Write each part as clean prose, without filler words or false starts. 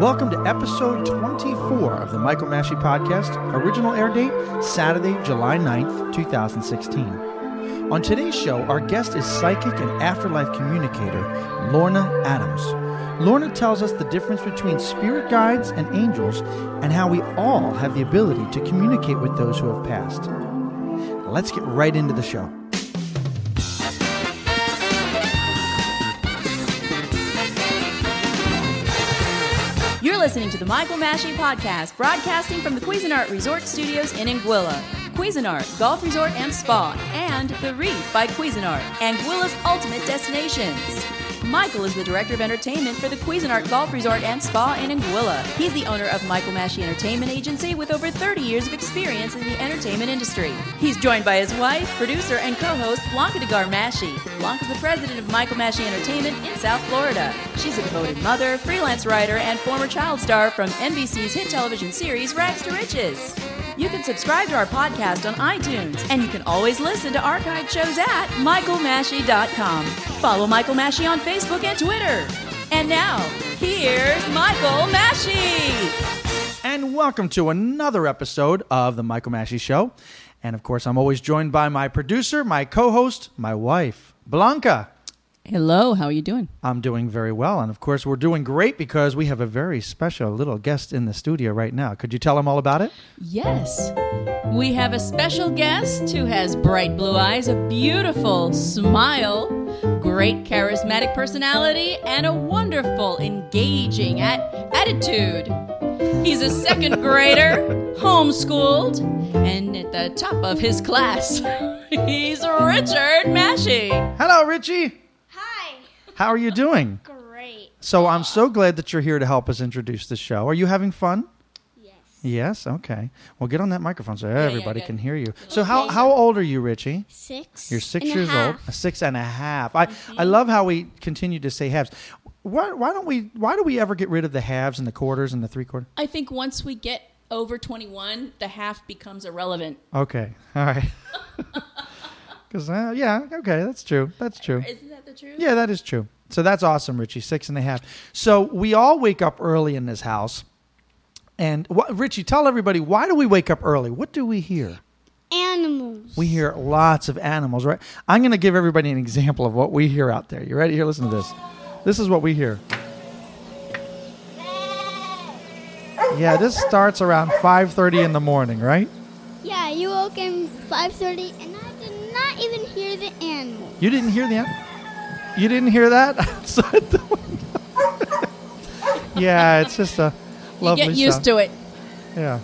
Welcome to episode 24 of the Michael Mashey podcast. Original air date, Saturday, July 9th, 2016. On today's show, our guest is psychic and afterlife communicator, Lorna Adams. Lorna tells us the difference between spirit guides and angels and how we all have the ability to communicate with those who have passed. Let's get right into the show. You're listening to the Michael Mashey podcast, broadcasting from the Cuisinart Resort Studios in Anguilla. Cuisinart, Golf Resort and Spa, and The Reef by Cuisinart, Anguilla's ultimate destinations. Michael is the Director of Entertainment for the Cuisinart Golf Resort and Spa in Anguilla. He's the owner of Michael Mashey Entertainment Agency with over 30 years of experience in the entertainment industry. He's joined by his wife, producer, and co-host, Blanca DeGarmo Mashey. Blanca's the president of Michael Mashey Entertainment in South Florida. She's a devoted mother, freelance writer, and former child star from NBC's hit television series, Rags to Riches. You can subscribe to our podcast on iTunes, and you can always listen to archived shows at michaelmashey.com. Follow Michael Mashey on Facebook and Twitter. And now, here's Michael Mashey. And welcome to another episode of the Michael Mashey Show. And of course, I'm always joined by my producer, my co-host, my wife, Blanca. Hello, how are you doing? I'm doing very well. And of course, we're doing great because we have a very special little guest in the studio right now. Could you tell them all about it? Yes. We have a special guest who has bright blue eyes, a beautiful smile, great charismatic personality, and a wonderful, engaging attitude. He's a second grader, homeschooled, and at the top of his class, he's Richard Mashey. Hello, Richie. How are you doing? Great. So I'm so glad that you're here to help us introduce the show. Are you having fun? Yes. Yes? Okay. Well, get on that microphone so everybody can hear you. So how old are you, Richie? 6. You're 6 years old. 6 and a half. I love how we continue to say halves. Why do we ever get rid of the halves and the quarters and the three quarters? I think once we get over 21, the half becomes irrelevant. Okay. All right. Because, that's true. Isn't that the truth? Yeah, that is true. So that's awesome, Richie, 6 and a half. So we all wake up early in this house. And Richie, tell everybody, why do we wake up early? What do we hear? Animals. We hear lots of animals, right? I'm going to give everybody an example of what we hear out there. You ready? Here, listen to this. This is what we hear. Yeah, this starts around 5:30 in the morning, right? Yeah, you woke in 5:30 and I even hear the animal. You didn't hear the animal? You didn't hear that outside the window? Yeah, it's just a lovely sound. You get used to it. Yeah.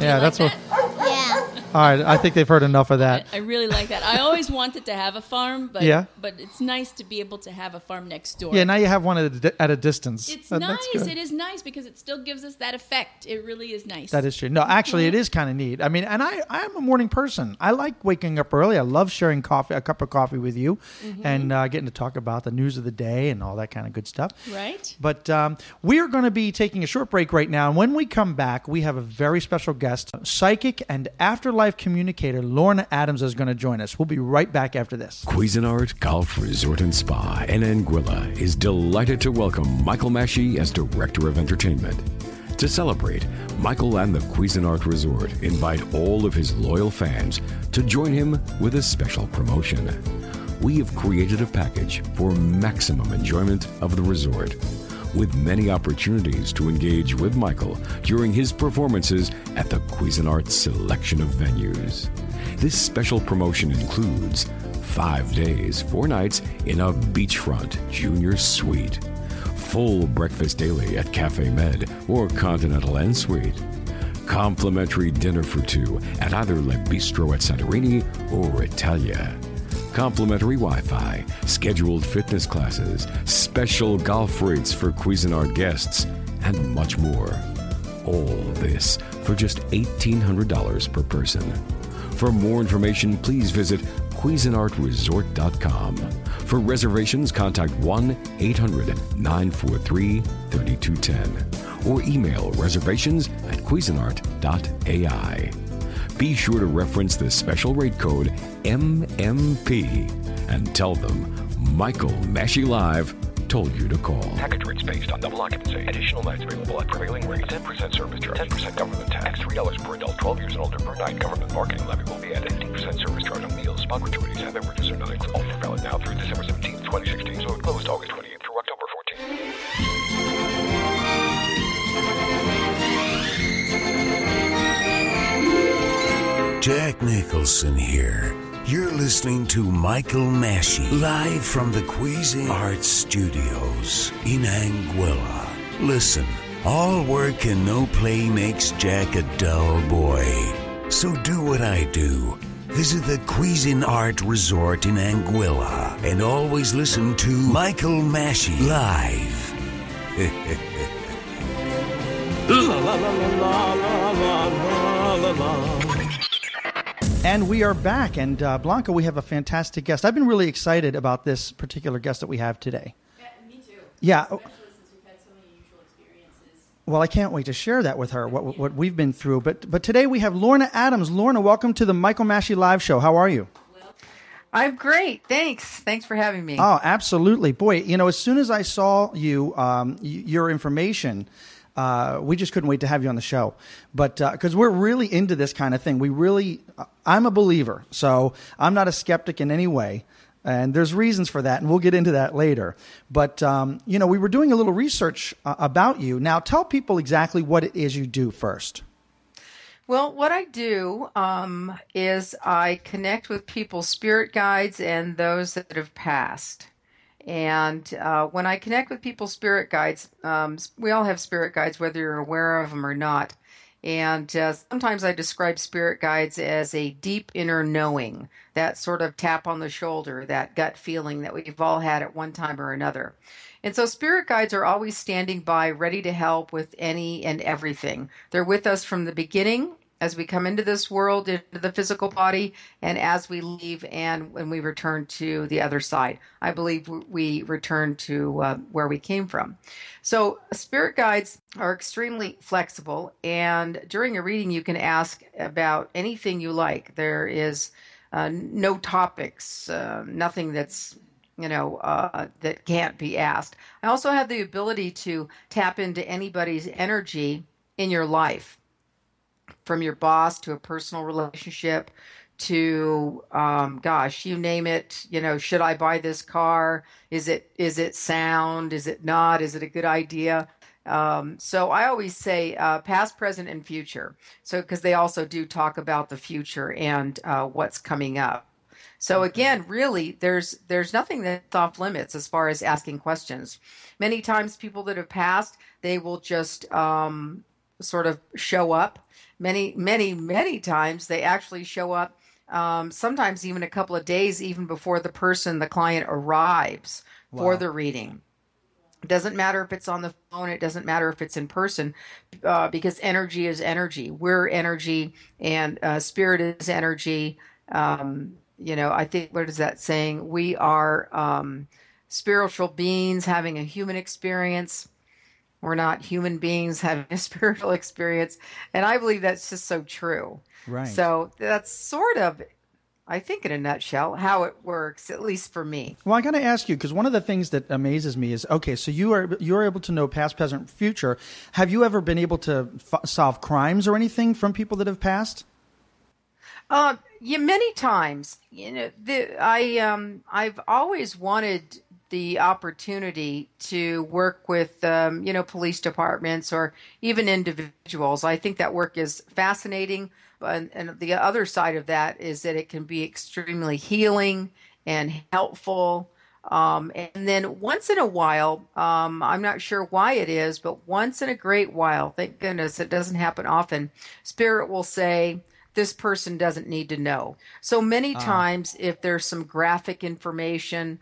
Yeah, that's what... All right, I think they've heard enough of that. I really like that. I always wanted to have a farm, but it's nice to be able to have a farm next door. Yeah, now you have one at a distance. It's nice. It is nice because it still gives us that effect. It really is nice. That is true. No, actually, it is kind of neat. I mean, and I'm a morning person. I like waking up early. I love sharing a cup of coffee with you and getting to talk about the news of the day and all that kind of good stuff. Right. But we are going to be taking a short break right now. And when we come back, we have a very special guest, psychic and afterlife communicator Lorna Adams is going to join us. We'll be right back after this. Cuisinart Golf Resort and Spa in Anguilla is delighted to welcome Michael Mashey as Director of Entertainment. To celebrate, Michael and the Cuisinart Resort invite all of his loyal fans to join him with a special promotion. We have created a package for maximum enjoyment of the resort, with many opportunities to engage with Michael during his performances at the Cuisinart selection of venues. This special promotion includes 5 days, 4 nights in a beachfront junior suite, full breakfast daily at Cafe Med or Continental and Suite. Complimentary dinner for two at either Le Bistro at Santorini or Italia. Complimentary Wi-Fi, scheduled fitness classes, special golf rates for Cuisinart guests, and much more. All this for just $1,800 per person. For more information, please visit CuisinartResort.com. For reservations, contact 1-800-943-3210 or email reservations@Cuisinart.ai. Be sure to reference the special rate code MMP and tell them Michael Mashey Live told you to call. Package rates based on double occupancy. Additional nights available at prevailing rates. 10% service charge. 10% government tax. $3 per adult. 12 years and older per night. Government marketing levy will be added. 15% service charge on meals. Spa gratuities and beverages are not included. Offer valid now through December 17th, 2016. So it closed August 28th through October 14th. Jack Nicholson here. You're listening to Michael Mashey, live from the Cuisinart Studios in Anguilla. Listen, all work and no play makes Jack a dull boy. So do what I do. Visit the Cuisinart Resort in Anguilla and always listen to Michael Mashey live. La la la la la la la la la. And we are back. And Blanca, we have a fantastic guest. I've been really excited about this particular guest that we have today. Yeah, me too. Yeah. Especially since we've had so many unusual experiences. Well, I can't wait to share that with her, what we've been through. But today we have Lorna Adams. Lorna, welcome to the Michael Mashey Live Show. How are you? Well, I'm great. Thanks for having me. Oh, absolutely. Boy, you know, as soon as I saw you, your information... we just couldn't wait to have you on the show, but because we're really into this kind of thing, I'm a believer, so I'm not a skeptic in any way, and there's reasons for that, and we'll get into that later. But you know, we were doing a little research about you. Now, tell people exactly what it is you do first. Well, what I do is I connect with people, spirit guides, and those that have passed. And when I connect with people, spirit guides, we all have spirit guides, whether you're aware of them or not. And sometimes I describe spirit guides as a deep inner knowing, that sort of tap on the shoulder, that gut feeling that we've all had at one time or another. And so spirit guides are always standing by, ready to help with any and everything. They're with us from the beginning as we come into this world, into the physical body, and as we leave and when we return to the other side. I believe we return to where we came from. So spirit guides are extremely flexible, and during a reading you can ask about anything you like. There is no topics, nothing that's that can't be asked. I also have the ability to tap into anybody's energy in your life, from your boss to a personal relationship to, you name it. You know, should I buy this car? Is it sound? Is it not? Is it a good idea? So I always say past, present, and future. So because they also do talk about the future and what's coming up. So again, really, there's nothing that's off limits as far as asking questions. Many times people that have passed, they will just sort of show up. Many times they actually show up, sometimes even a couple of days, even before the client arrives. Wow. For the reading. It doesn't matter if it's on the phone. It doesn't matter if it's in person, because energy is energy. We're energy, and spirit is energy. I think, what is that saying? We are spiritual beings having a human experience. We're not human beings having a spiritual experience. And I believe that's just so true. Right. So that's sort of, I think in a nutshell, how it works, at least for me. Well, I got to ask you, because one of the things that amazes me is, okay, so you're able to know past, present, future. Have you ever been able to solve crimes or anything from people that have passed? Many times. You know, I've always wanted the opportunity to work with, police departments or even individuals. I think that work is fascinating. And the other side of that is that it can be extremely healing and helpful. And then once in a while, I'm not sure why it is, but once in a great while, thank goodness it doesn't happen often, Spirit will say, this person doesn't need to know. So many times if there's some graphic information,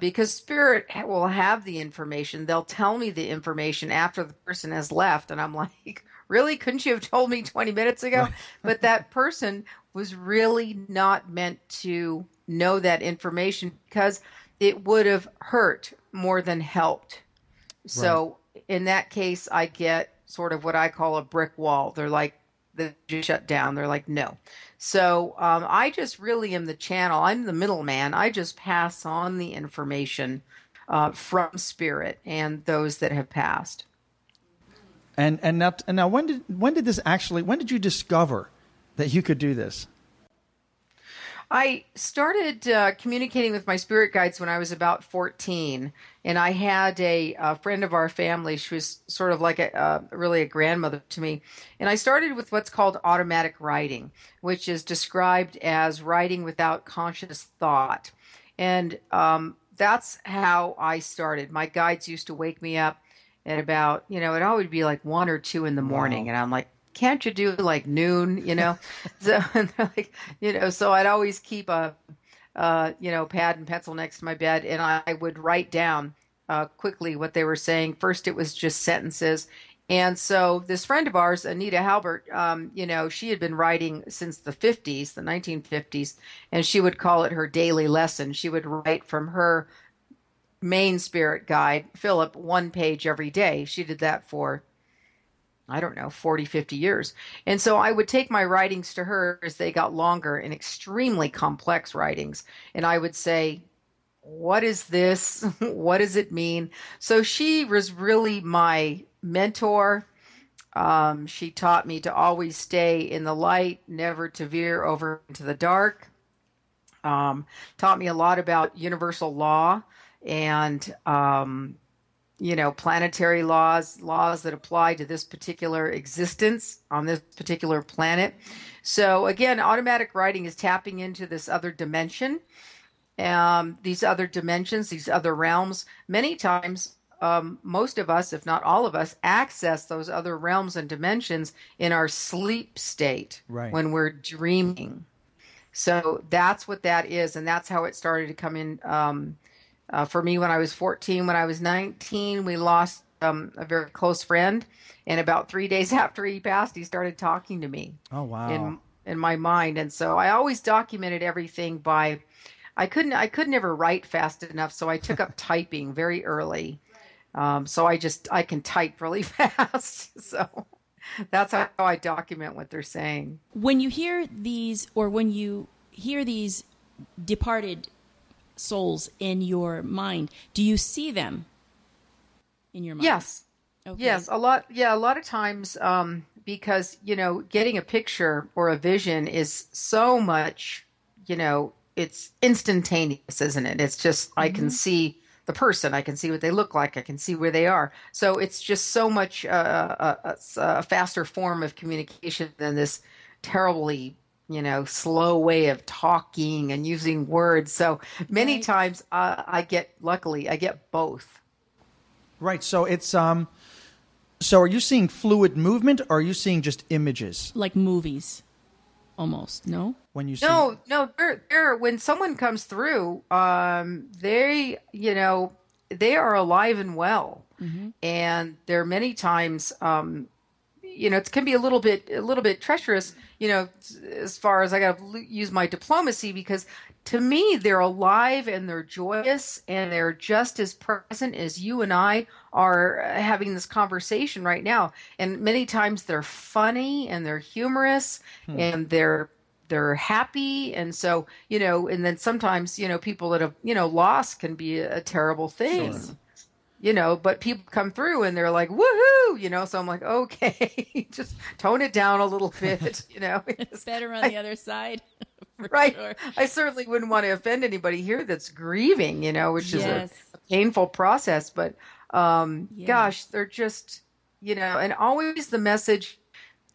because Spirit will have the information, they'll tell me the information after the person has left. And I'm like, really? Couldn't you have told me 20 minutes ago? But that person was really not meant to know that information because it would have hurt more than helped. So in that case, I get sort of what I call a brick wall. They're like, they just shut down. They're like, no. So I just really am the channel. I'm the middleman. I just pass on the information from Spirit and those that have passed. And now, when did you discover that you could do this? I started communicating with my spirit guides when I was about 14, and I had a friend of our family. She was sort of like really a grandmother to me, and I started with what's called automatic writing, which is described as writing without conscious thought, and that's how I started. My guides used to wake me up at about, it always be like 1 or 2 in the morning, and I'm like, can't you do like noon, So, like, so I'd always keep a, pad and pencil next to my bed, and I would write down quickly what they were saying. First, it was just sentences. And so this friend of ours, Anita Halbert, she had been writing since the 50s, the 1950s, and she would call it her daily lesson. She would write from her main spirit guide, Philip, one page every day. She did that for 40, 50 years. And so I would take my writings to her as they got longer and extremely complex writings. And I would say, what is this? What does it mean? So she was really my mentor. She taught me to always stay in the light, never to veer over into the dark. Taught me a lot about universal law and, planetary laws that apply to this particular existence on this particular planet. So again, automatic writing is tapping into this other dimension, these other dimensions, these other realms. Many times, most of us, if not all of us, access those other realms and dimensions in our sleep state when we're dreaming. So that's what that is, and that's how it started to come in for me when I was 14. When I was 19, we lost a very close friend. And about 3 days after he passed, he started talking to me. Oh, wow. In my mind. And so I always documented everything by – I could never write fast enough, so I took up typing very early. So I can type really fast. So that's how I document what they're saying. When you hear these departed souls in your mind, do you see them in your mind? Yes. Okay. Yes, a lot. Yeah, a lot of times because, getting a picture or a vision is so much, it's instantaneous, isn't it? It's just I can see the person. I can see what they look like. I can see where they are. So it's just so much a faster form of communication than this terribly slow way of talking and using words. So many times I get both. Right. So it's, so are you seeing fluid movement or are you seeing just images? Like movies almost. No, when you see. No, when someone comes through, they, they are alive and well. Mm-hmm. And there are many times, it can be a little bit treacherous, as far as I got to use my diplomacy, because to me, they're alive and they're joyous and they're just as present as you and I are having this conversation right now. And many times they're funny and they're humorous and they're happy. And so, and then sometimes, people that have, loss can be a terrible thing. Sure. But people come through and they're like, woohoo, so I'm like, okay, just tone it down a little bit, It's better on the other side. Right. Sure. I certainly wouldn't want to offend anybody here that's grieving, which is a painful process. But gosh, they're just, and always the message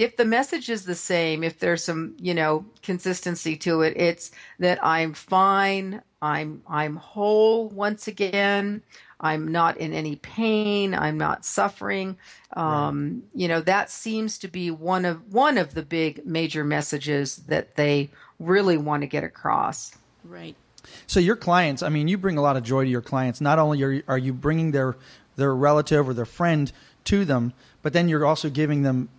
if the message is the same, if there's some, you know, consistency to it, it's that I'm fine, I'm whole once again, I'm not in any pain, I'm not suffering. Right. You know, that seems to be one of the big major messages that they really want to get across. Right. So your clients, I mean, you bring a lot of joy to your clients. Not only are you bringing their relative or their friend to them, but then you're also giving them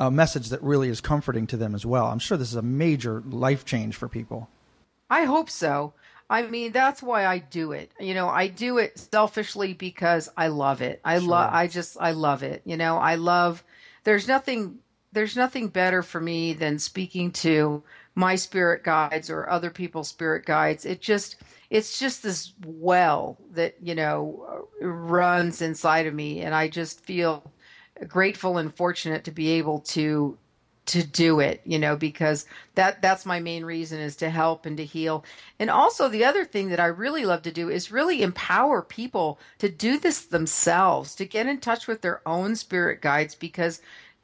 a message that really is comforting to them as well. I'm sure this is a major life change for people. I hope so. I mean, that's why I do it. You know, I do it selfishly because I love it. I love it. You know, I love, there's nothing better for me than speaking to my spirit guides or other people's spirit guides. It's just this well that, you know, runs inside of me. And I just feel grateful and fortunate to be able to do it, you know, because that's my main reason, is to help and to heal. And also the other thing that I really love to do is really empower people to do this themselves, to get in touch with their own spirit guides, because,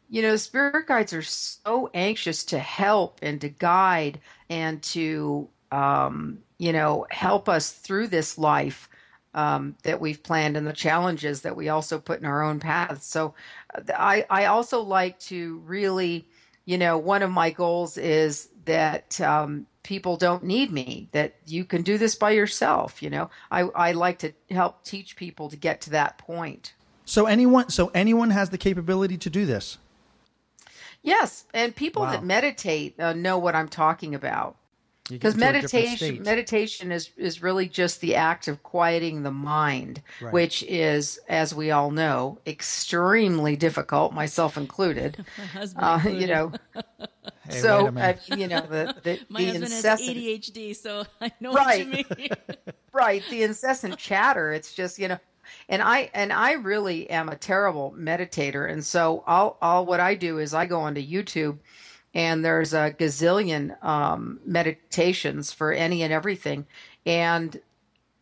you know, spirit guides are so anxious to help and to guide and to, you know, help us through this life that we've planned and the challenges that we also put in our own paths. So I also like to really, you know, one of my goals is that people don't need me, that you can do this by yourself. You know, I like to help teach people to get to that point. So anyone has the capability to do this? Yes. And people that meditate know what I'm talking about. Because meditation is really just the act of quieting the mind, right, which is, as we all know, extremely difficult, myself included. My husband included. You know, hey, so you know the husband incessant, has ADHD, so I know right, what you mean. Right, the incessant chatter. It's just, you know, and I really am a terrible meditator, and so all what I do is I go onto YouTube. And there's a gazillion meditations for any and everything. And,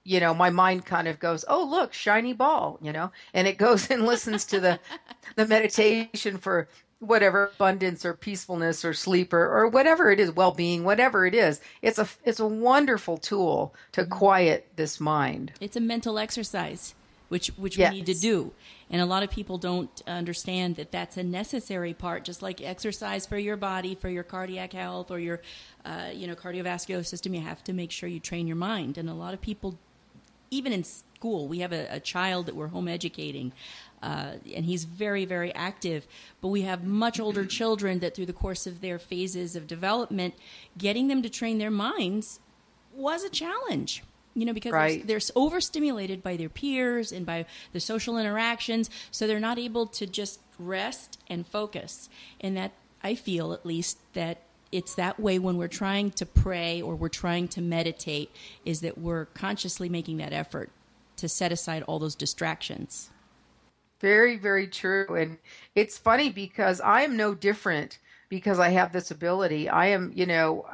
you know, my mind kind of goes, oh, look, shiny ball, you know. And it goes and listens to the meditation for whatever, abundance or peacefulness or sleep or whatever it is, well-being, whatever it is. It's a wonderful tool to quiet this mind. It's a mental exercise, which yes, we need to do. And a lot of people don't understand that that's a necessary part, just like exercise for your body, for your cardiac health or your you know, cardiovascular system. You have to make sure you train your mind. And a lot of people, even in school, we have a child that we're home educating, and he's very, very active. But we have much older children that through the course of their phases of development, getting them to train their minds was a challenge. You know, because right, they're overstimulated by their peers and by the social interactions, so they're not able to just rest and focus. And that, I feel at least, that it's that way when we're trying to pray or we're trying to meditate, is that we're consciously making that effort to set aside all those distractions. Very, very true. And it's funny because I am no different because I have this ability. I am, you know,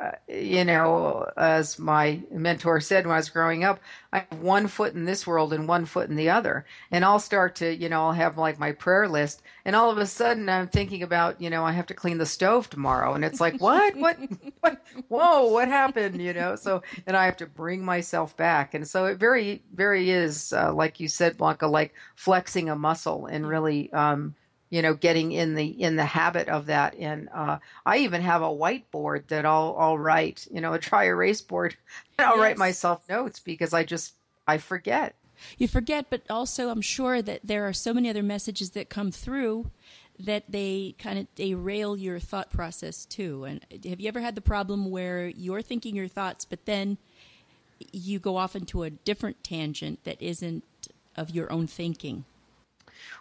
as my mentor said when I was growing up, I have one foot in this world and one foot in the other. And I'll start to, you know, I'll have like my prayer list. And all of a sudden I'm thinking about, you know, I have to clean the stove tomorrow. And it's like, what, whoa, what happened? You know, so, and I have to bring myself back. And so it very, very is, like you said, Blanca, like flexing a muscle and really, you know, getting in the habit of that. And I even have a whiteboard that I'll write, you know, a dry erase board. And I'll yes, write myself notes because I forget. You forget, but also I'm sure that there are so many other messages that come through that they kind of derail your thought process too. And have you ever had the problem where you're thinking your thoughts, but then you go off into a different tangent that isn't of your own thinking?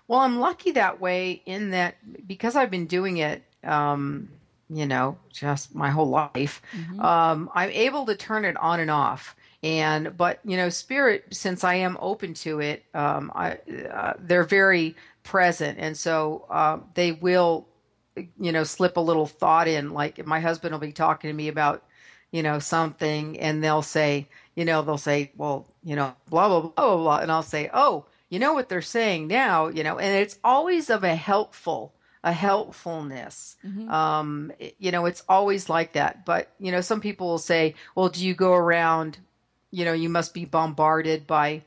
Well, I'm lucky that way in that because I've been doing it, you know, just my whole life, mm-hmm, I'm able to turn it on and off. But, you know, spirit, since I am open to it, they're very present. And so they will, you know, slip a little thought in. Like my husband will be talking to me about, you know, something, and they'll say, well, you know, blah, blah, blah, blah, blah. And I'll say, oh, you know what they're saying now, you know, and it's always of a helpful a helpfulness. Mm-hmm. You know, it's always like that. But, you know, some people will say, well, do you go around, you know, you must be bombarded by,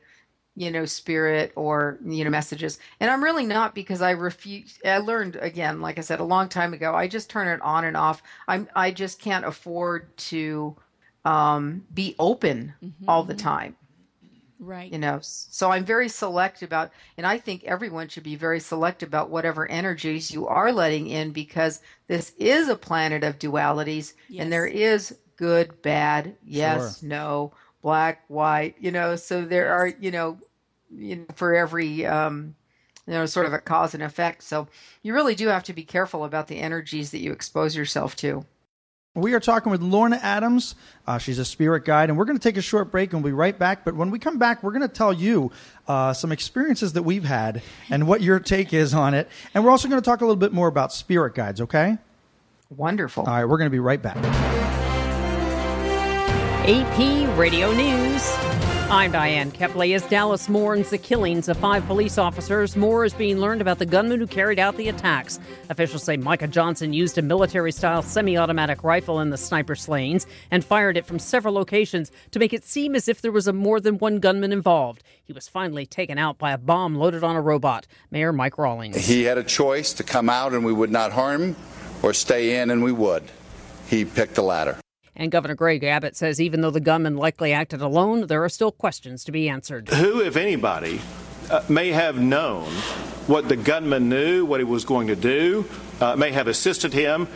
you know, spirit or, you know, messages. And I'm really not, because I refuse. I learned, again, like I said, a long time ago, I just turn it on and off. I just can't afford to be open mm-hmm. all the time. Right. You know, so I'm very select about, and I think everyone should be very select about whatever energies you are letting in, because this is a planet of dualities, yes. and there is good, bad, yes, sure. no, black, white, you know, so there yes. are, you know, for every, you know, sort of a cause and effect. So you really do have to be careful about the energies that you expose yourself to. We are talking with Lorna Adams. She's a spirit guide, and we're going to take a short break and we'll be right back. But when we come back, we're going to tell you some experiences that we've had and what your take is on it. And we're also going to talk a little bit more about spirit guides, okay? Wonderful. All right, we're going to be right back. AP Radio News. I'm Diane Kepley. As Dallas mourns the killings of 5 police officers, more is being learned about the gunman who carried out the attacks. Officials say Micah Johnson used a military-style semi-automatic rifle in the sniper slayings and fired it from several locations to make it seem as if there was more than one gunman involved. He was finally taken out by a bomb loaded on a robot. Mayor Mike Rawlings. He had a choice to come out and we would not harm him, or stay in and we would. He picked the latter. And Governor Greg Abbott says even though the gunman likely acted alone, there are still questions to be answered. Who, if anybody, may have known what the gunman knew, what he was going to do, may have assisted him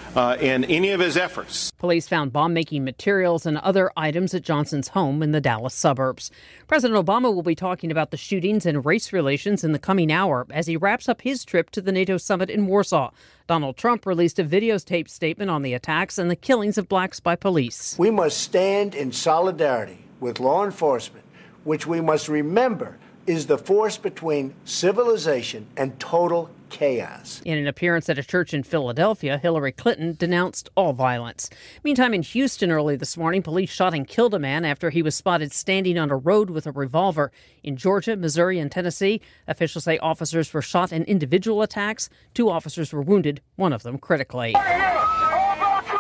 in any of his efforts. Police found bomb-making materials and other items at Johnson's home in the Dallas suburbs. President Obama will be talking about the shootings and race relations in the coming hour as he wraps up his trip to the NATO summit in Warsaw. Donald Trump released a videotaped statement on the attacks and the killings of blacks by police. We must stand in solidarity with law enforcement, which we must remember is the force between civilization and total chaos. In an appearance at a church in Philadelphia, Hillary Clinton denounced all violence. Meantime, in Houston early this morning, police shot and killed a man after he was spotted standing on a road with a revolver. In Georgia, Missouri, and Tennessee, officials say officers were shot in individual attacks. 2 officers were wounded, one of them critically.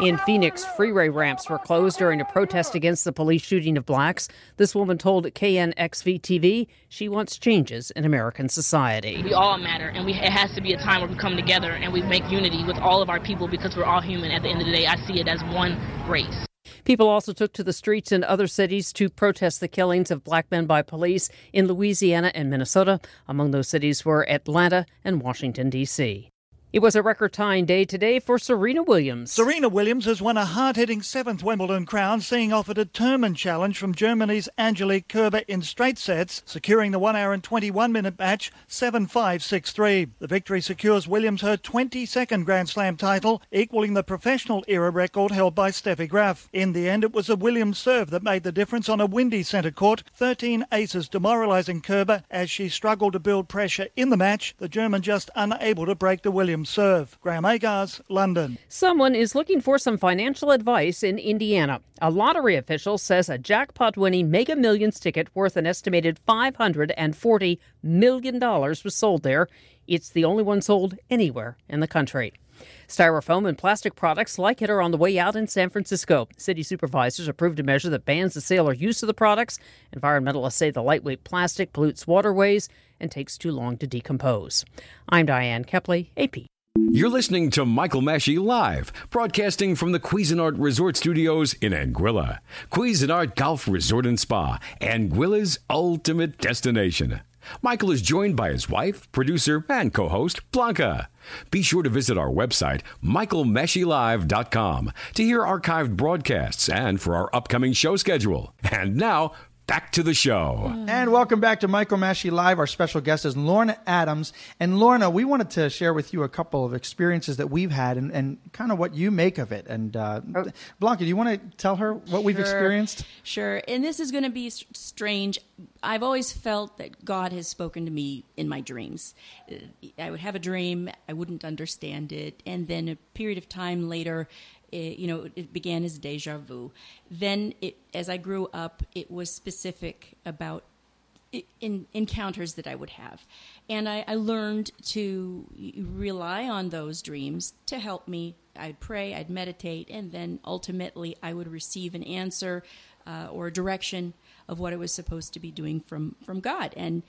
In Phoenix, freeway ramps were closed during a protest against the police shooting of blacks. This woman told KNXV-TV she wants changes in American society. We all matter, and it has to be a time where we come together and we make unity with all of our people, because we're all human. At the end of the day, I see it as one race. People also took to the streets in other cities to protest the killings of black men by police in Louisiana and Minnesota. Among those cities were Atlanta and Washington, D.C. It was a record-tying day today for Serena Williams. Serena Williams has won a hard-hitting 7th Wimbledon crown, seeing off a determined challenge from Germany's Angelique Kerber in straight sets, securing the 1 hour and 21-minute match 7-5, 6-3. The victory secures Williams her 22nd Grand Slam title, equaling the professional-era record held by Steffi Graf. In the end, it was a Williams serve that made the difference on a windy centre court, 13 aces demoralising Kerber as she struggled to build pressure in the match, the German just unable to break the Williams serve. Graham Agars, London. Someone is looking for some financial advice in Indiana. A lottery official says a jackpot-winning Mega Millions ticket worth an estimated $540 million was sold there. It's the only one sold anywhere in the country. Styrofoam and plastic products like it are on the way out in San Francisco. City supervisors approved a measure that bans the sale or use of the products. Environmentalists say the lightweight plastic pollutes waterways and takes too long to decompose. I'm Diane Kepley, AP. You're listening to Michael Mashey Live, broadcasting from the Cuisinart Resort Studios in Anguilla. Cuisinart Golf Resort and Spa, Anguilla's ultimate destination. Michael is joined by his wife, producer, and co-host, Blanca. Be sure to visit our website, michaelmasheylive.com, to hear archived broadcasts and for our upcoming show schedule. And now, back to the show. And welcome back to Michael Mashey Live. Our special guest is Lorna Adams. And Lorna, we wanted to share with you a couple of experiences that we've had and kind of what you make of it. And Blanca, do you want to tell her what we've experienced? Sure. And this is going to be strange. I've always felt that God has spoken to me in my dreams. I would have a dream. I wouldn't understand it. And then a period of time later, it began as deja vu. Then, as I grew up, it was specific about encounters that I would have. And I learned to rely on those dreams to help me. I'd pray, I'd meditate, and then ultimately I would receive an answer or a direction of what I was supposed to be doing from God. And,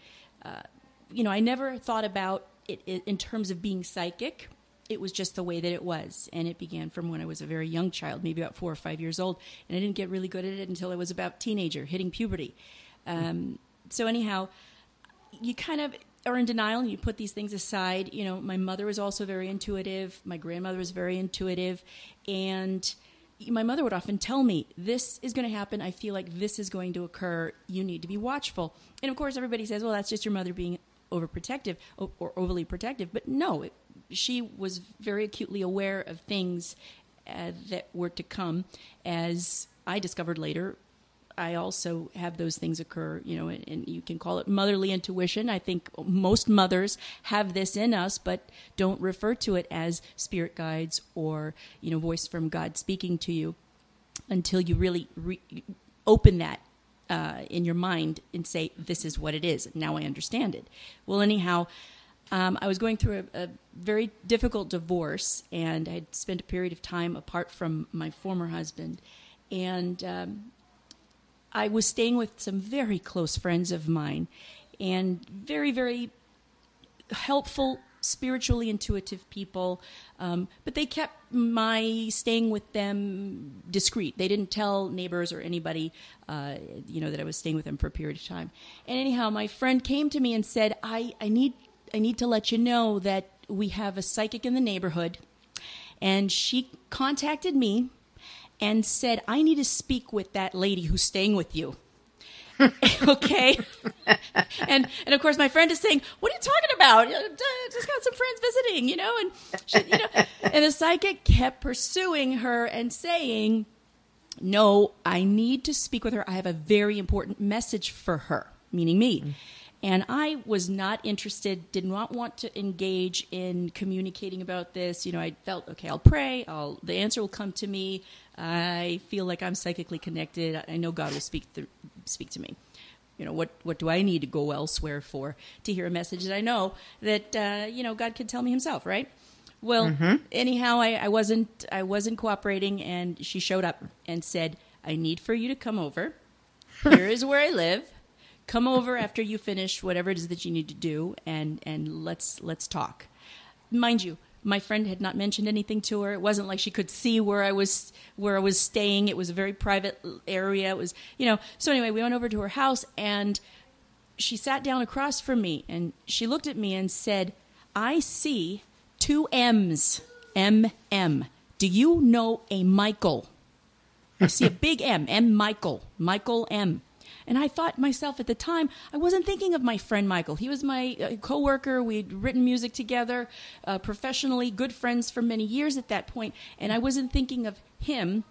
I never thought about it in terms of being psychic. It was just the way that it was. And it began from when I was a very young child, maybe about 4 or 5 years old. And I didn't get really good at it until I was about teenager, hitting puberty. So anyhow, you kind of are in denial and you put these things aside. You know, my mother was also very intuitive. My grandmother was very intuitive. And my mother would often tell me, this is going to happen. I feel like this is going to occur. You need to be watchful. And of course, everybody says, well, that's just your mother being overprotective or overly protective. But no, she was very acutely aware of things that were to come. As I discovered later, I also have those things occur, and you can call it motherly intuition. I think most mothers have this in us, but don't refer to it as spirit guides or, voice from God speaking to you until you really open that in your mind and say, this is what it is. Now I understand it. Well, anyhow, I was going through a very difficult divorce, and I had spent a period of time apart from my former husband. And I was staying with some very close friends of mine and very, very helpful, spiritually intuitive people. But they kept my staying with them discreet. They didn't tell neighbors or anybody, that I was staying with them for a period of time. And anyhow, my friend came to me and said, I need to let you know that we have a psychic in the neighborhood. And she contacted me and said, I need to speak with that lady who's staying with you. Okay? And of course, my friend is saying, what are you talking about? I just got some friends visiting, And, and the psychic kept pursuing her and saying, no, I need to speak with her. I have a very important message for her, meaning me. Mm-hmm. And I was not interested, did not want to engage in communicating about this. I felt, okay, I'll pray. The answer will come to me. I feel like I'm psychically connected. I know God will speak to me. What do I need to go elsewhere for to hear a message that I know that, God could tell me himself, right? Well, anyhow, I wasn't cooperating, and she showed up and said, I need for you to come over. Here is where I live. Come over after you finish whatever it is that you need to do, and let's talk. Mind you, my friend had not mentioned anything to her. It wasn't like she could see where I was staying. It was a very private area. It was, So anyway, we went over to her house, and she sat down across from me, and she looked at me and said, "I see two M's. M. Do you know a Michael? I see a big M. M. Michael. Michael M." And I thought myself at the time, I wasn't thinking of my friend Michael. He was my coworker. We'd written music together professionally, good friends for many years at that point. And I wasn't thinking of him.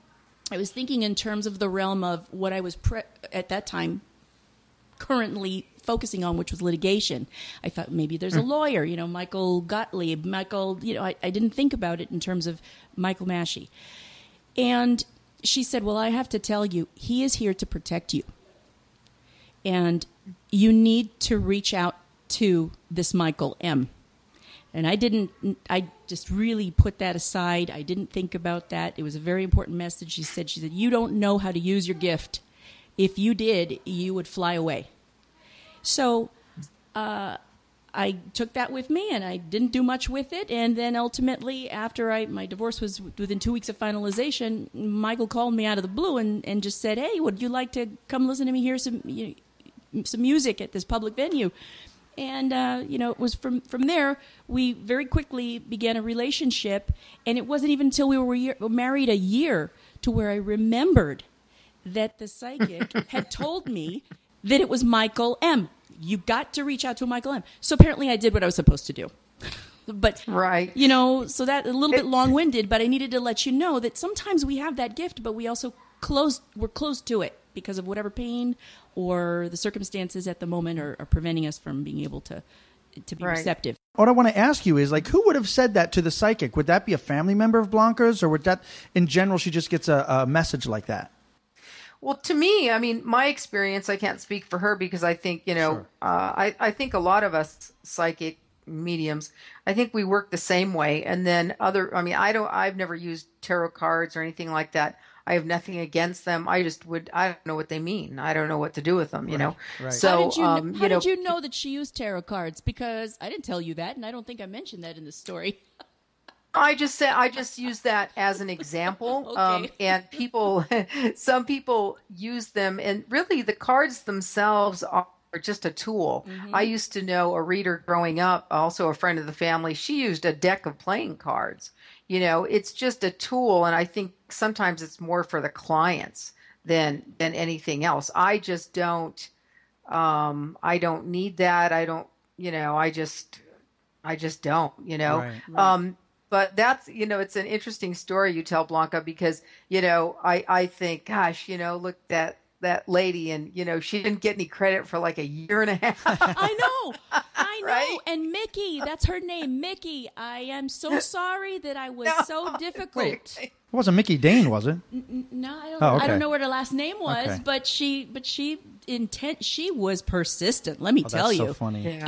I was thinking in terms of the realm of what I was at that time currently focusing on, which was litigation. I thought maybe there's a lawyer, Michael Gottlieb, Michael, I didn't think about it in terms of Michael Mashey. And she said, well, I have to tell you, he is here to protect you. And you need to reach out to this Michael M. And I just really put that aside. I didn't think about that. It was a very important message. She said, you don't know how to use your gift. If you did, you would fly away. So I took that with me, and I didn't do much with it. And then ultimately, after my divorce was within 2 weeks of finalization, Michael called me out of the blue and just said, hey, would you like to come listen to me hear some music at this public venue? And, it was from there, we very quickly began a relationship. And it wasn't even until we were married a year to where I remembered that the psychic had told me that it was Michael M. You got to reach out to Michael M. So apparently I did what I was supposed to do. But, right. So that a little bit long-winded, but I needed to let you know that sometimes we have that gift, but we also we're closed to it because of whatever pain or the circumstances at the moment are preventing us from being able to be right. Receptive. What I want to ask you is, who would have said that to the psychic? Would that be a family member of Blanca's, or would that, in general, she just gets a message like that? Well, to me, I mean, my experience, I can't speak for her because I think, you know, sure. I think a lot of us psychic mediums, I think we work the same way. And then other, I mean, I've never used tarot cards or anything like that. I have nothing against them. I don't know what they mean. I don't know what to do with them, you know. Right. So, how did you know that she used tarot cards? Because I didn't tell you that, and I don't think I mentioned that in the story. I just use that as an example. Okay. And people, some people use them, and really the cards themselves are just a tool. Mm-hmm. I used to know a reader growing up, also a friend of the family. She used a deck of playing cards. You know, it's just a tool, and I think sometimes it's more for the clients than anything else. I just don't. I don't need that. I don't. You know, I just don't. You know. Right, right. But that's, you know, it's an interesting story you tell, Blanca, because, you know, I think, gosh, you know, look, that lady, and, you know, she didn't get any credit for like a year and a half. I know. Right? And Mickey, that's her name, Mickey. I am so sorry that I was so difficult. Wait. It wasn't Mickey Dane, was it? No, I don't. Oh, okay. I don't know what her last name was, okay. but she was persistent. Let me tell you. That's so funny. Yeah.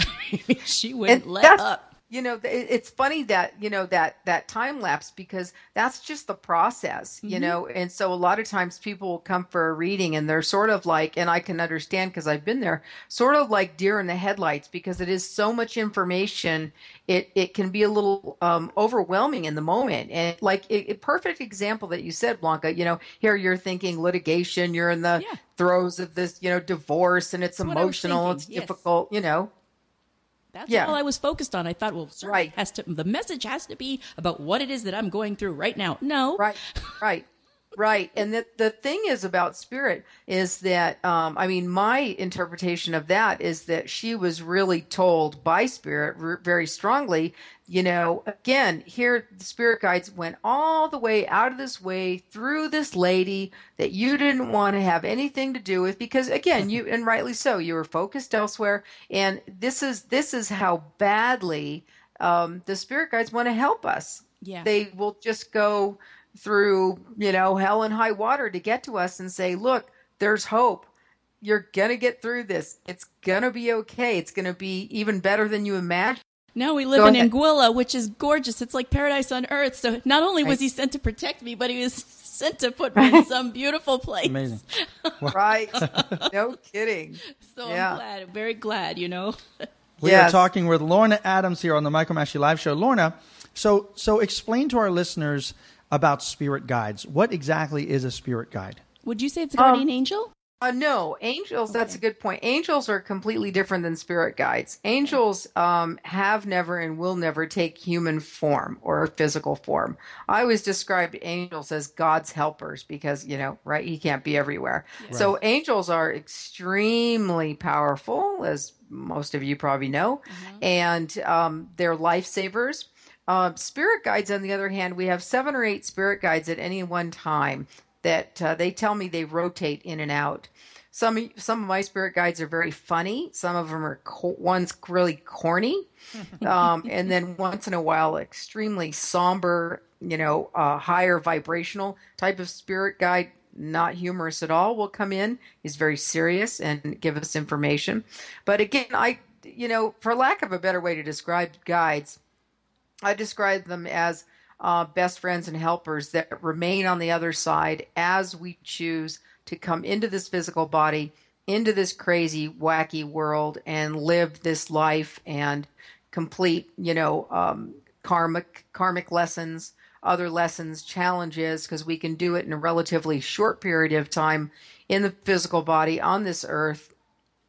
She wouldn't let up. You know, it's funny that, you know, that time lapse, because that's just the process, you mm-hmm. know. And so a lot of times people will come for a reading and they're sort of like, and I can understand because I've been there, sort of like deer in the headlights, because it is so much information. It can be a little overwhelming in the moment. And like a perfect example that you said, Blanca, you know, here you're thinking litigation, you're in the throes of this, you know, divorce, and it's emotional, it's difficult, you know. That's all I was focused on. I thought, well, right. The message has to be about what it is that I'm going through right now. No. Right. And the thing is about spirit is that, I mean, my interpretation of that is that she was really told by spirit very strongly, you know, again, here the spirit guides went all the way out of this way through this lady that you didn't want to have anything to do with, because again, you, and rightly so, you were focused elsewhere. And this is how badly the spirit guides want to help us. Yeah. They will just go through, you know, hell and high water to get to us and say, look, there's hope. You're going to get through this. It's going to be okay. It's going to be even better than you imagine. Now we live in Anguilla, which is gorgeous. It's like paradise on earth. So not only was he sent to protect me, but he was sent to put me in some beautiful place. Amazing. Right. No kidding. So yeah. I'm very glad, you know. We are talking with Lorna Adams here on the Michael Mashey Live Show. Lorna, so explain to our listeners about spirit guides. What exactly is a spirit guide? Would you say it's a guardian angel? No, angels, okay. That's a good point. Angels are completely different than spirit guides. Angels have never and will never take human form or physical form. I always describe angels as God's helpers because, you know, right, he can't be everywhere. Right. So angels are extremely powerful, as most of you probably know, mm-hmm. and they're lifesavers. Spirit guides, on the other hand, we have 7 or 8 spirit guides at any one time that they tell me they rotate in and out. Some of my spirit guides are very funny. Some of them are one's really corny, and then once in a while, extremely somber, you know, higher vibrational type of spirit guide, not humorous at all, will come in. He's very serious and give us information. But again, you know, for lack of a better way to describe guides, I describe them as best friends and helpers that remain on the other side as we choose to come into this physical body, into this crazy, wacky world, and live this life and complete, you know, karmic lessons, other lessons, challenges, because we can do it in a relatively short period of time in the physical body on this earth,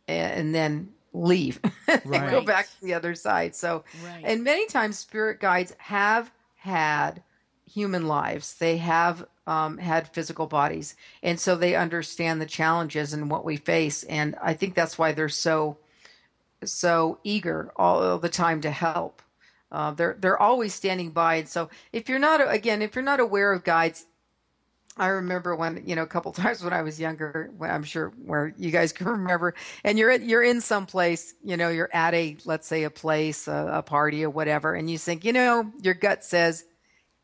and then leave and right. go back to the other side. So, right. and many times spirit guides have had human lives. They have had physical bodies. And so they understand the challenges and what we face. And I think that's why they're so eager all the time to help. They're always standing by. And so if you're not aware of guides, I remember when, you know, a couple times when I was younger, I'm sure where you guys can remember, and you're in some place, you know, you're at a, let's say a place, a party or whatever, and you think, you know, your gut says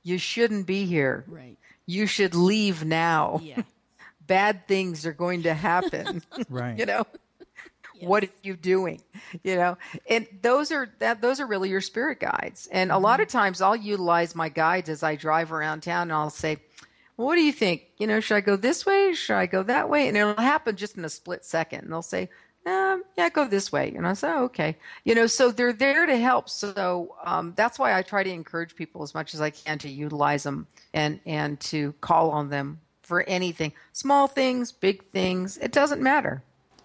you shouldn't be here. Right. You should leave now. Yeah. bad things are going to happen. Right. You know, yes. What are you doing? You know, and those are really your spirit guides. And a lot of times I'll utilize my guides as I drive around town, and I'll say, well, what do you think? You know, should I go this way? Should I go that way? And it'll happen just in a split second. And they'll say, yeah, go this way. And I say, oh, okay. You know, so they're there to help. So that's why I try to encourage people as much as I can to utilize them and to call on them for anything. Small things, big things. It doesn't matter.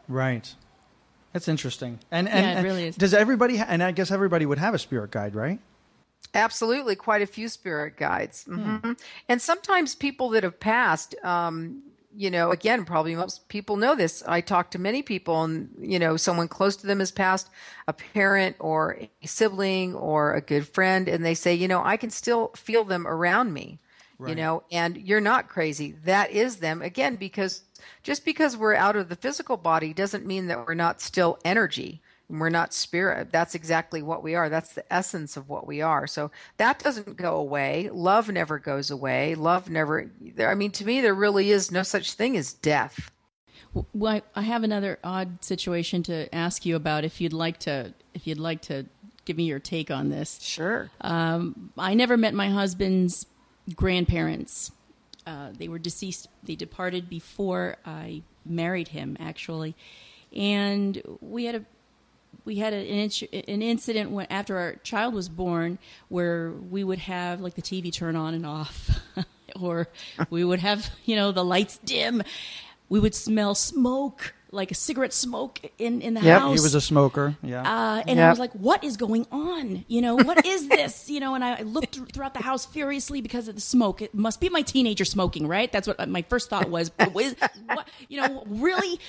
Right. That's interesting. And yeah, it really is. Does everybody, and I guess everybody would have a spirit guide, right? Absolutely, quite a few spirit guides. Mm-hmm. And sometimes people that have passed, you know, again, probably most people know this. I talk to many people and, you know, someone close to them has passed, a parent or a sibling or a good friend, and they say, you know, I can still feel them around me, right. You know, and you're not crazy. That is them. Again, because just because we're out of the physical body doesn't mean that we're not still energy. We're not spirit. That's exactly what we are. That's the essence of what we are. So that doesn't go away. Love never goes away. I mean, to me, there really is no such thing as death. Well, I have another odd situation to ask you about. If you'd like to give me your take on this. Sure. I never met my husband's grandparents. They were deceased. They departed before I married him, actually, and we had an incident when, after our child was born, where we would have like the TV turn on and off, or we would have, you know, the lights dim. We would smell smoke, like a cigarette smoke in the house. He was a smoker. Yeah. I was like, what is going on? You know, what is this? You know, and I looked throughout the house furiously because of the smoke. It must be my teenager smoking, right? That's what my first thought was. What, you know, really?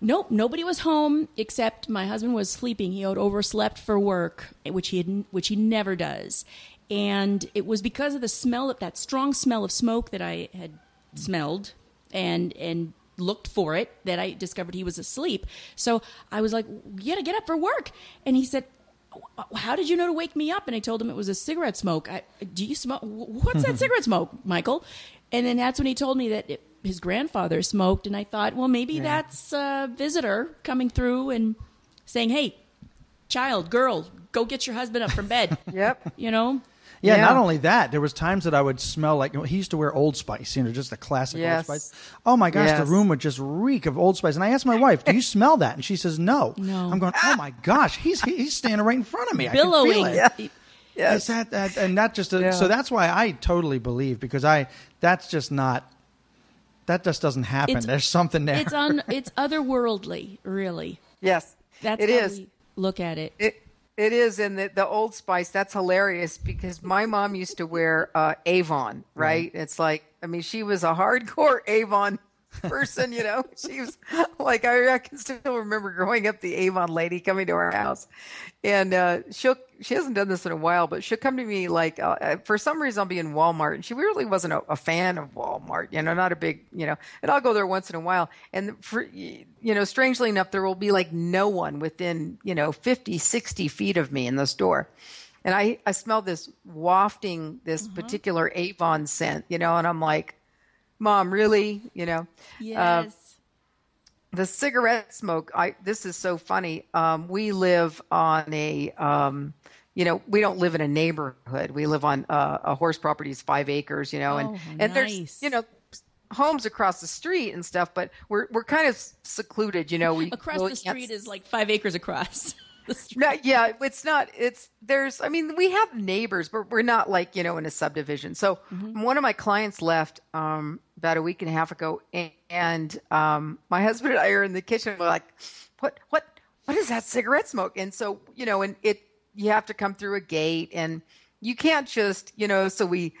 Nope, nobody was home except my husband was sleeping. He had overslept for work, which he never does. And it was because of the smell of that strong smell of smoke that I had smelled and looked for it that I discovered he was asleep. So I was like, "You got to get up for work." And he said, "How did you know to wake me up?" And I told him it was a cigarette smoke. Do you smoke? What's that cigarette smoke, Michael? And then that's when he told me that his grandfather smoked, and I thought, well, maybe that's a visitor coming through and saying, hey, child, girl, go get your husband up from bed. Yep. You know? Yeah, not only that, there was times that I would smell like, he used to wear Old Spice, you know, just the classic Old Spice. Oh my gosh, the room would just reek of Old Spice. And I asked my wife, do you smell that? And she says, no. I'm going, oh my gosh, he's standing right in front of me. Billowing. I can feel it. Yeah. Yes. So that's why I totally believe, because that's just not. That just doesn't happen. There's something there. It's otherworldly, really. Yes, we look at it. It is, and the Old Spice, that's hilarious, because my mom used to wear Avon, right? Mm. It's like, I mean, she was a hardcore Avon person, you know. She was like, I can still remember growing up, the Avon lady coming to our house, and she hasn't done this in a while, but she'll come to me like, for some reason I'll be in Walmart, and she really wasn't a fan of Walmart, you know, not a big, you know, and I'll go there once in a while. And for, you know, strangely enough, there will be like no one within, you know, 50, 60 feet of me in the store. And I smell this wafting, this particular Avon scent, you know, and I'm like, Mom, really? You know? Yes. The cigarette smoke, this is so funny. We live on we don't live in a neighborhood. We live on a horse property's 5 acres, you know, and there's, you know, homes across the street and stuff, but we're kind of secluded, you know. The street is like 5 acres across. Yeah, it's not. We have neighbors, but we're not like, you know, in a subdivision. So one of my clients left about a week and a half ago, and my husband and I are in the kitchen. We're like, what is that cigarette smoke? And so, you know, and you have to come through a gate, and you can't just, you know. So we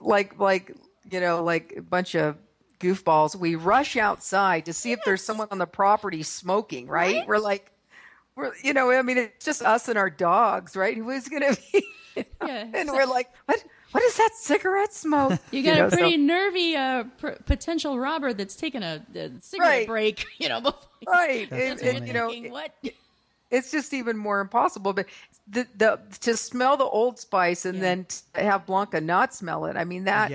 like a bunch of goofballs. We rush outside to see if there's someone on the property smoking. Right? We're like. You know, I mean, it's just us and our dogs, right? Who's going to be? You know? Yeah, and we're like, what is that cigarette smoke? You got a pretty nervy potential robber that's taking a cigarette break, you know. Right. That's and you know, it's just even more impossible. But to smell the Old Spice and then have Blanca not smell it. I mean, that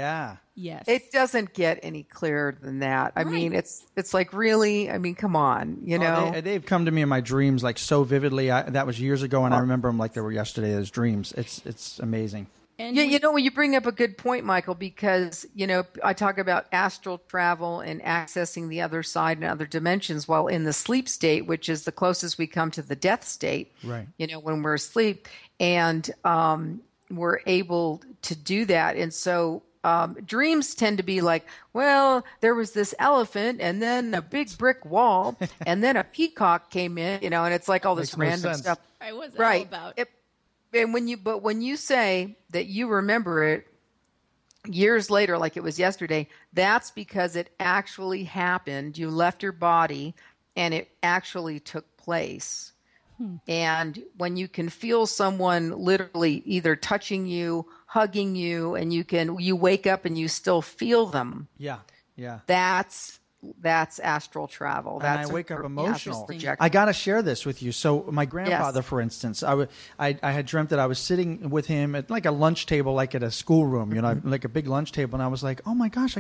it doesn't get any clearer than that. I mean, it's like, really? I mean, come on, you know? They've come to me in my dreams like so vividly. That was years ago, and I remember them like they were yesterday as dreams. It's amazing. And yeah, you know, you bring up a good point, Michael, because, you know, I talk about astral travel and accessing the other side and other dimensions while in the sleep state, which is the closest we come to the death state, right? You know, when we're asleep, and we're able to do that. And so dreams tend to be like, well, there was this elephant and then a big brick wall and then a peacock came in, you know, and it's like all this random stuff. I wasn't all about it. And when you say that you remember it years later, like it was yesterday, that's because it actually happened. You left your body and it actually took place. And when you can feel someone literally either touching you, hugging you, and you wake up and you still feel them. Yeah. That's astral travel. That's and I wake up emotional. I got to share this with you. So my grandfather, for instance, I had dreamt that I was sitting with him at like a lunch table, like at a schoolroom, you know, like a big lunch table. And I was like, oh my gosh,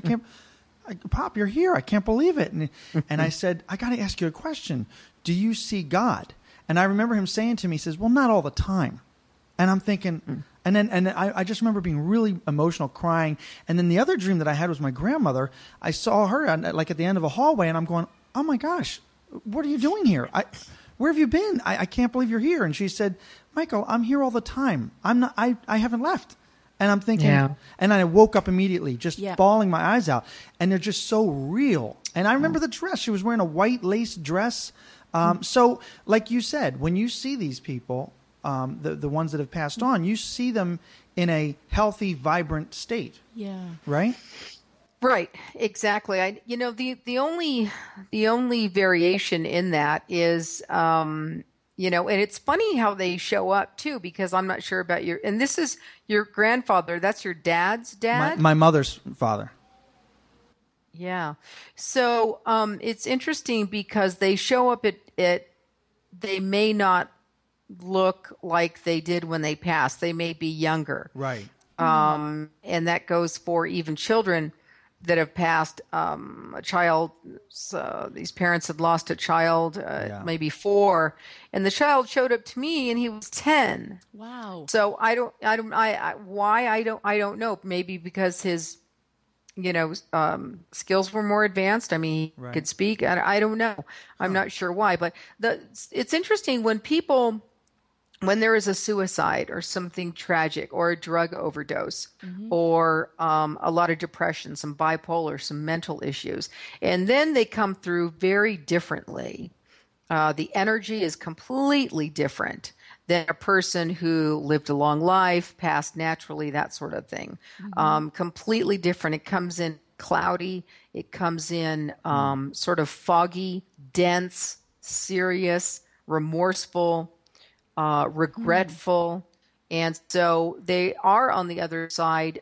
Pop, you're here. I can't believe it. And I said, I got to ask you a question. Do you see God? And I remember him saying to me, he says, well, not all the time. And I'm thinking, and I just remember being really emotional, crying. And then the other dream that I had was my grandmother. I saw her like at the end of a hallway, and I'm going, oh my gosh, what are you doing here? Where have you been? I can't believe you're here. And she said, Michael, I'm here all the time. I haven't left. And I'm thinking, and I woke up immediately, just bawling my eyes out. And they're just so real. And I remember the dress. She was wearing a white lace dress. So like you said, when you see these people, the ones that have passed on, you see them in a healthy, vibrant state. Yeah. Right? Right. Exactly. You know, the only variation in that is, you know, and it's funny how they show up too, because I'm not sure about and this is your grandfather. That's your dad's dad? My mother's father. Yeah. So it's interesting because they show up at they may not look like they did when they passed. They may be younger. Right. And that goes for even children that have passed a child. So these parents had lost a child, maybe four, and the child showed up to me and he was 10. Wow. So I don't know. Maybe because his, you know, skills were more advanced. I mean, he could speak. I don't know. I'm not sure why, but it's interesting when people, when there is a suicide or something tragic or a drug overdose or a lot of depression, some bipolar, some mental issues, and then they come through very differently. The energy is completely different than a person who lived a long life, passed naturally, that sort of thing. Completely different. It comes in cloudy. It comes in sort of foggy, dense, serious, remorseful, regretful. And so they are on the other side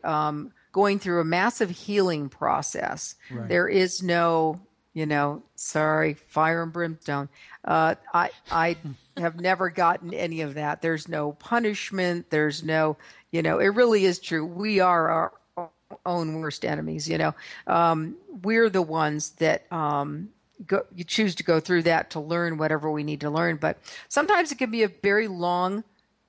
going through a massive healing process. Right. There is no, you know, sorry, fire and brimstone. I have never gotten any of that. There's no punishment. There's no, you know, it really is true. We are our own worst enemies, you know. We're the ones that you choose to go through that to learn whatever we need to learn. But sometimes it can be a very long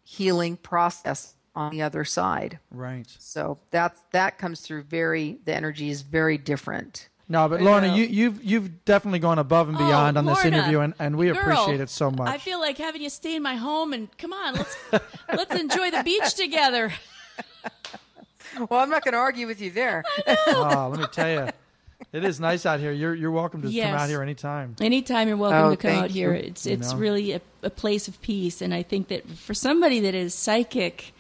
healing process on the other side. Right. So that comes through the energy is very different. No, but Lorna, you've definitely gone above and beyond on this interview, and we appreciate it so much. I feel like having you stay in my home, and come on, let's enjoy the beach together. Well, I'm not going to argue with you there. Let me tell you, it is nice out here. You're welcome to come out here anytime. Anytime you're welcome to come out here. It's really a place of peace, and I think that for somebody that is psychic,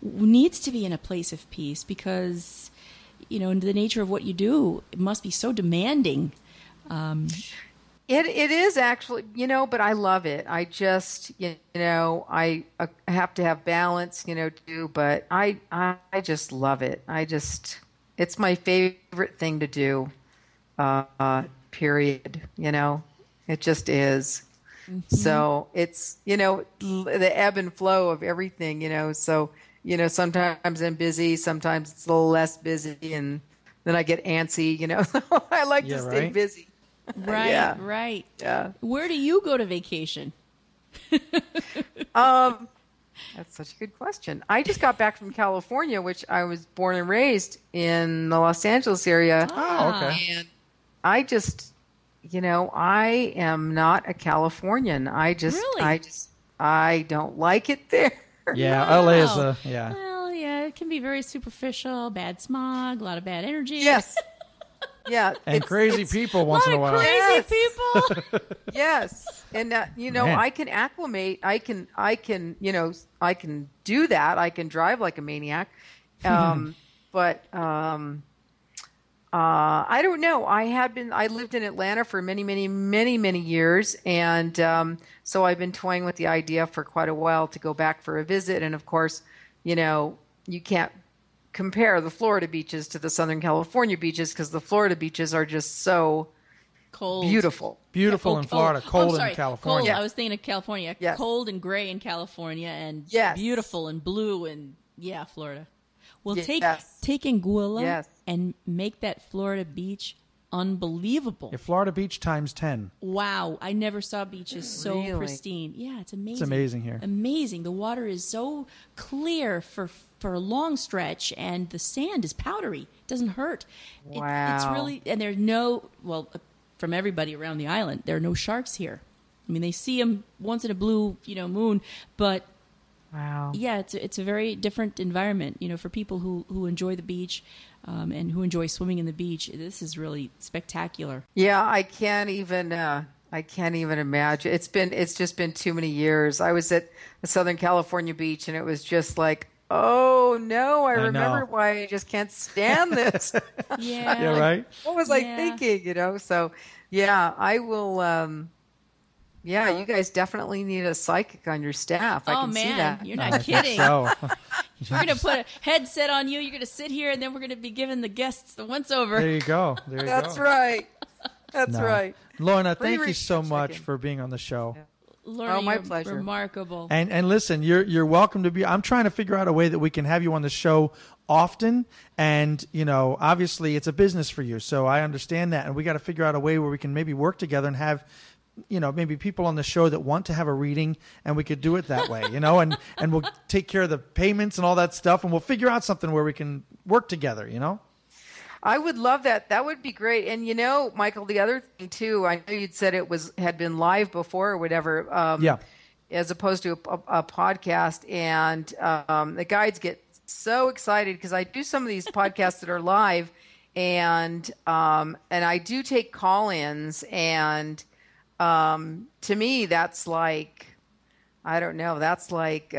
needs to be in a place of peace because, you know, the nature of what you do, it must be so demanding. It is actually, you know, but I love it. I just, you know, I have to have balance, you know, too, but I just love it. It's my favorite thing to do, period, you know, it just is. Mm-hmm. So it's, you know, the ebb and flow of everything, you know. So, you know, sometimes I'm busy, sometimes it's a little less busy, and then I get antsy, you know. I like to stay busy. Right, yeah. Right. Yeah. Where do you go to vacation? That's such a good question. I just got back from California, which I was born and raised in the Los Angeles area. Oh, okay. And I just, you know, I am not a Californian. I don't like it there. Yeah, LA is a, yeah. Well, yeah, it can be very superficial, bad smog, a lot of bad energy. Yes. Yeah, and crazy people once in a while. Crazy people. Yes, and you know, man. I can acclimate. I can, you know, I can do that. I can drive like a maniac, but I don't know. I lived in Atlanta for many, many, many, many years, and so I've been toying with the idea for quite a while to go back for a visit. And of course, you know, you can't compare the Florida beaches to the Southern California beaches, because the Florida beaches are just so cold, beautiful in Florida, cold in California. Cold. I was thinking of California, yes. Cold and gray in California, and yes. Beautiful and blue and yeah, Florida. Well, yes. take Anguilla, yes. And make that Florida beach unbelievable. Yeah, Florida beach times 10. Wow, I never saw beaches so pristine. Yeah, it's amazing. It's amazing here. Amazing. The water is so clear for a long stretch, and the sand is powdery. It doesn't hurt. Wow. It's really, and there's no, well, from everybody around the island, there are no sharks here. I mean, they see them once in a blue, you know, moon, but wow. Yeah, it's a very different environment, you know, for people who enjoy the beach and who enjoy swimming in the beach. This is really spectacular. Yeah, I can't even imagine. It's just been too many years. I was at the Southern California beach, and it was just like, oh no! I remember why I just can't stand this. Yeah. Yeah, right. What was I thinking? You know. So, yeah, I will. Yeah, you guys definitely need a psychic on your staff. Oh, I can see that. You're not kidding. So. We're gonna put a headset on you. You're gonna sit here, and then we're gonna be giving the guests the once over. There you go. That's right. That's right. Lorna, thank you so much for being on the show. Yeah. Lorna, my pleasure. Remarkable. And listen, you're welcome to be. I'm trying to figure out a way that we can have you on the show often. And, you know, obviously it's a business for you, so I understand that. And we got to figure out a way where we can maybe work together and have, you know, maybe people on the show that want to have a reading, and we could do it that way, you know, and we'll take care of the payments and all that stuff, and we'll figure out something where we can work together, you know? I would love that. That would be great. And, you know, Michael, the other thing, too, I know you'd said it had been live before or whatever, as opposed to a podcast. And the guides get so excited because I do some of these podcasts that are live, and I do take call-ins. And to me, that's like, I don't know, that's like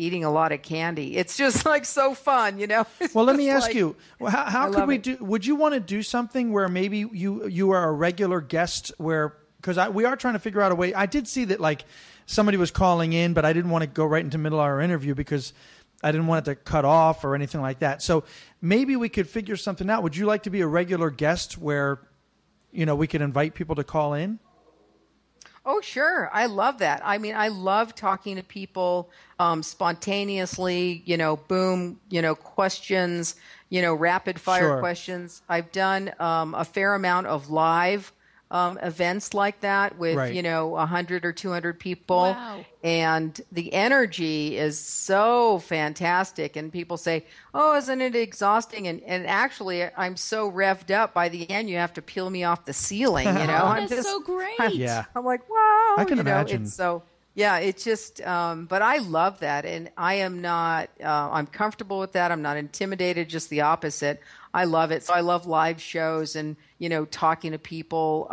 eating a lot of candy. It's just like so fun, you know? It's well, let me ask you, how could we do, would you want to do something where maybe you are a regular guest where, because we are trying to figure out a way. I did see that like somebody was calling in, but I didn't want to go right into middle hour interview because I didn't want it to cut off or anything like that. So maybe we could figure something out. Would you like to be a regular guest where, you know, we could invite people to call in? Oh, sure. I love that. I mean, I love talking to people spontaneously, you know, boom, you know, questions, you know, rapid fire questions. I've done a fair amount of live events like that with, you know, 100 or 200 people. Wow. And the energy is so fantastic. And people say, oh, isn't it exhausting? And actually, I'm so revved up. By the end, you have to peel me off the ceiling, you know. That's so great. I'm like, wow. I can imagine. It's so, yeah, it's just, but I love that. And I am not, I'm comfortable with that. I'm not intimidated, just the opposite. I love it. So I love live shows and, you know, talking to people.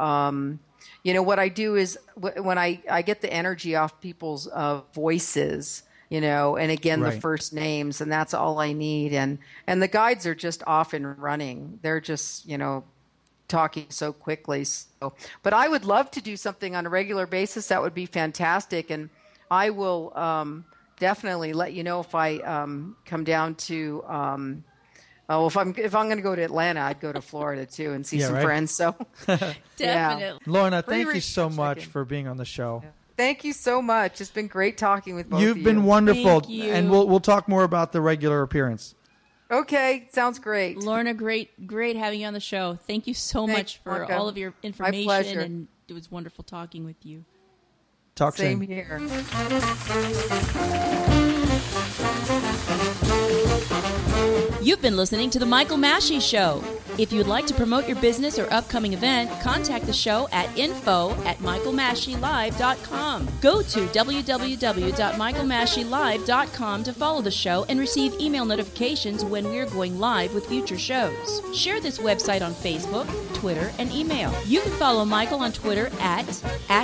You know, what I do is when I get the energy off people's voices, you know, and again, the first names, and that's all I need. And the guides are just off and running. They're just, you know, talking so quickly. So, but I would love to do something on a regular basis. That would be fantastic. And I will definitely let you know if I come down to Oh, well, if I'm going to go to Atlanta, I'd go to Florida too and see some friends. So, definitely, Lorna, thank you so much for being on the show. Yeah. Thank you so much. It's been great talking with both of you. You've been wonderful, and we'll talk more about the regular appearance. Okay, sounds great, Lorna. Great having you on the show. Thank you so much for all of your information. My pleasure. And it was wonderful talking with you. Talk soon. Same here. You've been listening to The Michael Mashey Show. If you'd like to promote your business or upcoming event, contact the show at info@michaelmasheylive.com. Go to www.michaelmasheylive.com to follow the show and receive email notifications when we're going live with future shows. Share this website on Facebook, Twitter, and email. You can follow Michael on Twitter at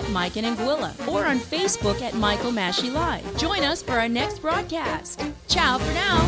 Mike and Anguilla or on Facebook at Michael Mashey Live. Join us for our next broadcast. Ciao for now.